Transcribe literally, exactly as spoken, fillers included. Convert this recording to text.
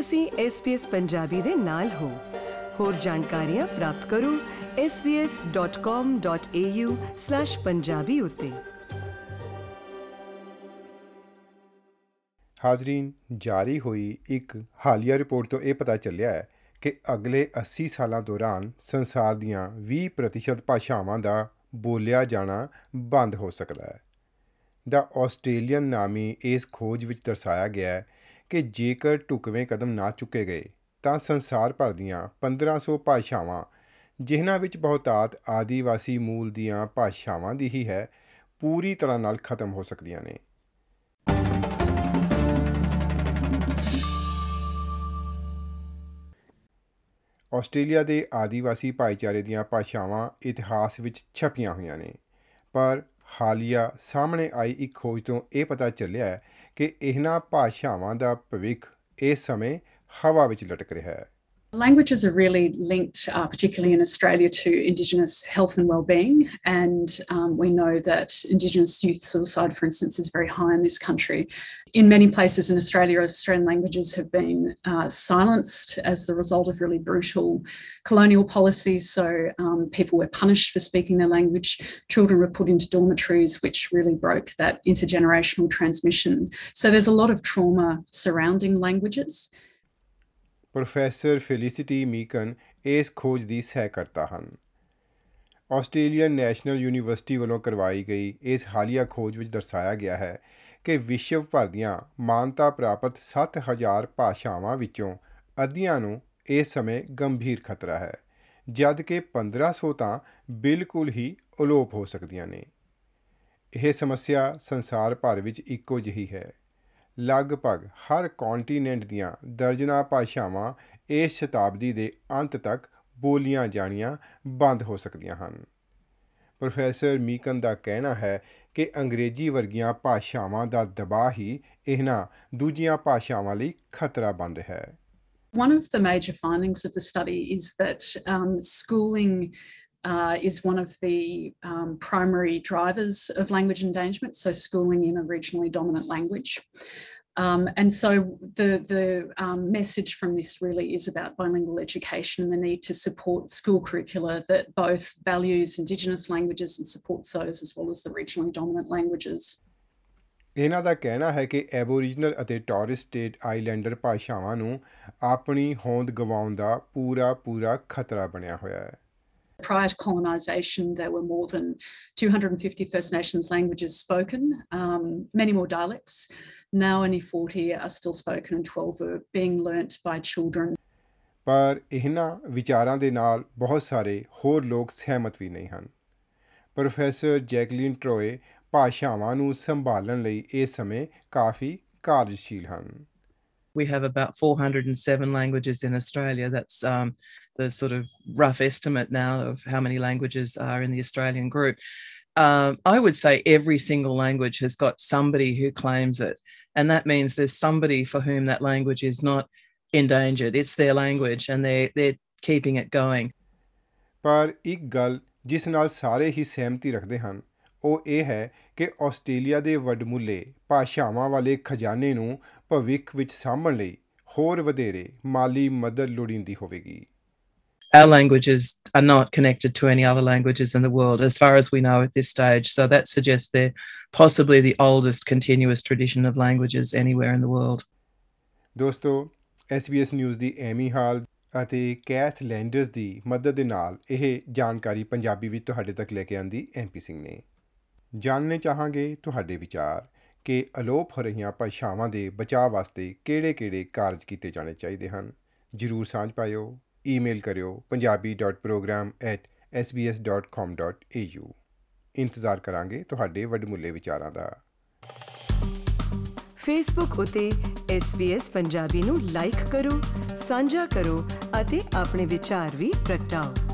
ਤੁਸੀਂ S P S Punjabi ਦੇ ਨਾਲ ਹੋ। ਹੋਰ ਜਾਣਕਾਰੀਆਂ ਪ੍ਰਾਪਤ ਕਰੋ S B S dot com dot A U slash Punjabi ਉੱਤੇ। ਹਾਜ਼ਰੀਨ, ਜਾਰੀ ਹੋਈ ਇੱਕ ਹਾਲੀਆ ਰਿਪੋਰਟ ਤੋਂ ਇਹ ਪਤਾ ਚੱਲਿਆ ਹੈ ਕਿ ਅਗਲੇ ਅੱਸੀ ਸਾਲਾਂ ਦੌਰਾਨ ਸੰਸਾਰ ਦੀਆਂ ਵੀਹ ਪ੍ਰਤੀਸ਼ਤ ਭਾਸ਼ਾਵਾਂ ਦਾ ਬੋਲਿਆ ਜਾਣਾ ਬੰਦ ਹੋ ਸਕਦਾ ਹੈ। ਦਾ ਆਸਟ੍ਰੇਲੀਅਨ ਨਾਮੀ ਇਸ ਖੋਜ ਵਿੱਚ ਦਰਸਾਇਆ ਗਿਆ ਹੈ ਕਿ ਜੇਕਰ ਢੁਕਵੇਂ ਕਦਮ ਨਾ ਚੁੱਕੇ ਗਏ ਤਾਂ ਸੰਸਾਰ ਭਰ ਦੀਆਂ ਪੰਦਰਾਂ ਸੌ ਭਾਸ਼ਾਵਾਂ, ਜਿਨ੍ਹਾਂ ਵਿੱਚ ਬਹੁਤਾਤ ਆਦੀਵਾਸੀ ਮੂਲ ਦੀਆਂ ਭਾਸ਼ਾਵਾਂ ਦੀ ਹੀ ਹੈ, ਪੂਰੀ ਤਰ੍ਹਾਂ ਨਾਲ ਖਤਮ ਹੋ ਸਕਦੀਆਂ ਨੇ। ਆਸਟ੍ਰੇਲੀਆ ਦੇ ਆਦੀਵਾਸੀ ਭਾਈਚਾਰੇ ਦੀਆਂ ਭਾਸ਼ਾਵਾਂ ਇਤਿਹਾਸ ਵਿੱਚ ਛਪੀਆਂ ਹੋਈਆਂ ਨੇ, ਪਰ ਹਾਲੀਆ ਸਾਹਮਣੇ ਆਈ ਇੱਕ ਖੋਜ ਤੋਂ ਇਹ ਪਤਾ ਚੱਲਿਆ ਹੈ ਕਿ ਇਹਨਾਂ ਭਾਸ਼ਾਵਾਂ ਦਾ ਭਵਿੱਖ ਇਸ ਸਮੇਂ ਹਵਾ ਵਿੱਚ ਲਟਕ ਰਿਹਾ ਹੈ। Languages are really linked, uh, particularly in Australia, to Indigenous health and wellbeing. And um, we know that Indigenous youth suicide, for instance, is very high in this country. In many places in Australia, Australian languages have been uh, silenced as the result of really brutal colonial policies. So um, people were punished for speaking their language. Children were put into dormitories, which really broke that intergenerational transmission. So there's a lot of trauma surrounding languages. Professor Felicity Meakin ਇਸ ਖੋਜ ਦੀ ਸਹਿਕਰਤਾ ਹਨ। Australian national university ਵੱਲੋਂ ਕਰਵਾਈ ਗਈ ਇਸ ਹਾਲੀਆ ਖੋਜ ਵਿੱਚ ਦਰਸਾਇਆ ਗਿਆ ਹੈ ਕਿ ਵਿਸ਼ਵ ਭਰ ਦੀਆਂ ਮਾਨਤਾ ਪ੍ਰਾਪਤ ਸੱਤ ਹਜ਼ਾਰ ਭਾਸ਼ਾਵਾਂ ਵਿੱਚੋਂ ਅੱਧੀਆਂ ਨੂੰ ਇਸ ਸਮੇਂ ਗੰਭੀਰ ਖਤਰਾ ਹੈ, ਜਦ ਕਿ ਪੰਦਰਾਂ ਸੌ ਤਾਂ ਬਿਲਕੁਲ ਹੀ ਅਲੋਪ ਹੋ ਸਕਦੀਆਂ ਨੇ। ਇਹ ਸਮੱਸਿਆ ਸੰਸਾਰ ਭਰ ਵਿੱਚ ਇੱਕੋ ਜਿਹੀ ਹੈ। ਲਗਭਗ ਹਰ ਕੌਂਟੀਨੈਂਟ ਦੀਆਂ ਦਰਜਨਾਂ ਭਾਸ਼ਾਵਾਂ ਇਸ ਸ਼ਤਾਬਦੀ ਦੇ ਅੰਤ ਤੱਕ ਬੋਲੀਆਂ ਜਾਣੀਆਂ ਬੰਦ ਹੋ ਸਕਦੀਆਂ ਹਨ। ਪ੍ਰੋਫੈਸਰ ਮੀਕਨ ਦਾ ਕਹਿਣਾ ਹੈ ਕਿ ਅੰਗਰੇਜ਼ੀ ਵਰਗੀਆਂ ਭਾਸ਼ਾਵਾਂ ਦਾ ਦਬਾਅ ਹੀ ਇਹਨਾਂ ਦੂਜੀਆਂ ਭਾਸ਼ਾਵਾਂ ਲਈ ਖਤਰਾ ਬਣ ਰਿਹਾ ਹੈ। One of the major findings of the study is that um, schooling Uh, is one of the um, primary drivers of language endangerment, so schooling in a regionally dominant language. Um, and so the, the um, message from this really is about bilingual education and the need to support school curricula that both values Indigenous languages and supports those as well as the regionally dominant languages. ਇਹਨਾਂ ਦਾ ਕਹਿਣਾ ਹੈ ਕਿ Aboriginal ਅਤੇ Torres state islander ਭਾਸ਼ਾਵਾਂ ਨੂੰ ਆਪਣੀ ਹੋਂਦ ਗਵਾਉਣ ਦਾ ਪੂਰਾ ਪੂਰਾ ਖਤਰਾ ਬਣਿਆ ਹੋਇਆ ਹੈ। Prior to colonisation, there were more than two hundred fifty First Nations languages spoken, um, many more dialects. Now only forty are still spoken and twelve are being learnt by children. ਪਰ ਇਹਨਾਂ ਵਿਚਾਰਾਂ ਦੇ ਨਾਲ ਬਹੁਤ ਸਾਰੇ ਹੋਰ ਲੋਕ ਸਹਿਮਤ ਵੀ ਨਹੀਂ ਹਨ। ਪ੍ਰੋਫੈਸਰ ਜੈਕਲਿਨ ਟਰੋਏ ਭਾਸ਼ਾਵਾਂ ਨੂੰ ਸੰਭਾਲਣ ਲਈ ਇਸ ਸਮੇਂ ਕਾਫੀ ਕਾਰਜਸ਼ੀਲ ਹਨ। We have about four hundred seven languages in Australia. That's um, the sort of rough estimate now of how many languages are in the Australian group. Um, I would say every single language has got somebody who claims it. And that means there's somebody for whom that language is not endangered. It's their language and they, they're keeping it going. ਪਰ ਇੱਕ ਗੱਲ ਜਿਸ ਨਾਲ ਸਾਰੇ ਹੀ ਸਹਿਮਤੀ ਰੱਖਦੇ ਹਨ ਉਹ ਇਹ ਹੈ ਕਿ ਆਸਟ੍ਰੇਲੀਆ ਦੇ ਵੱਡਮੁੱਲੇ ਭਾਸ਼ਾਵਾਂ ਵਾਲੇ ਖਜ਼ਾਨੇ ਨੂੰ ਭਵਿੱਖ ਵਿੱਚ ਸਾਂਭਣ ਲਈ ਹੋਰ ਵਧੇਰੇ ਮਾਲੀ ਮਦਦ ਲੋੜੀਂਦੀ ਹੋਵੇਗੀ। Our languages are not connected to any other languages in the world as far as we know at this stage, so that suggests they're possibly the oldest continuous tradition of languages anywhere in the world. ਦੋਸਤੋ, S B S news ਦੀ Amy Hall ਅਤੇ Kath lenders ਦੀ ਮਦਦ ਦੇ ਨਾਲ ਇਹ ਜਾਣਕਾਰੀ ਪੰਜਾਬੀ ਵਿੱਚ ਤੁਹਾਡੇ ਤੱਕ ਲੈ ਕੇ ਆਂਦੀ ਐਮਪੀ ਸਿੰਘ ਨੇ। ਜਾਣਨੇ ਚਾਹਾਂਗੇ ਤੁਹਾਡੇ ਵਿਚਾਰ ਕਿ ਅਲੋਪ ਹੋ ਰਹੀਆਂ ਭਾਸ਼ਾਵਾਂ ਦੇ ਬਚਾਅ ਵਾਸਤੇ ਕਿਹੜੇ-ਕਿਹੜੇ ਕਾਰਜ ਕੀਤੇ ਜਾਣੇ ਚਾਹੀਦੇ ਹਨ। ਜ਼ਰੂਰ ਸਾਂਝ ਪਾਇਓ, ਈਮੇਲ ਕਰਿਓ Punjabi dot program at S B S dot com dot A U. ਇੰਤਜ਼ਾਰ ਕਰਾਂਗੇ ਤੁਹਾਡੇ ਵੱਡਮੁੱਲੇ ਵਿਚਾਰਾਂ ਦਾ। ਫੇਸਬੁੱਕ ਉੱਤੇ ਐਸ ਬੀ ਐਸ ਪੰਜਾਬੀ ਨੂੰ ਲਾਈਕ ਕਰੋ, ਸਾਂਝਾ ਕਰੋ ਅਤੇ ਆਪਣੇ ਵਿਚਾਰ ਵੀ ਪ੍ਰਗਟਾਓ।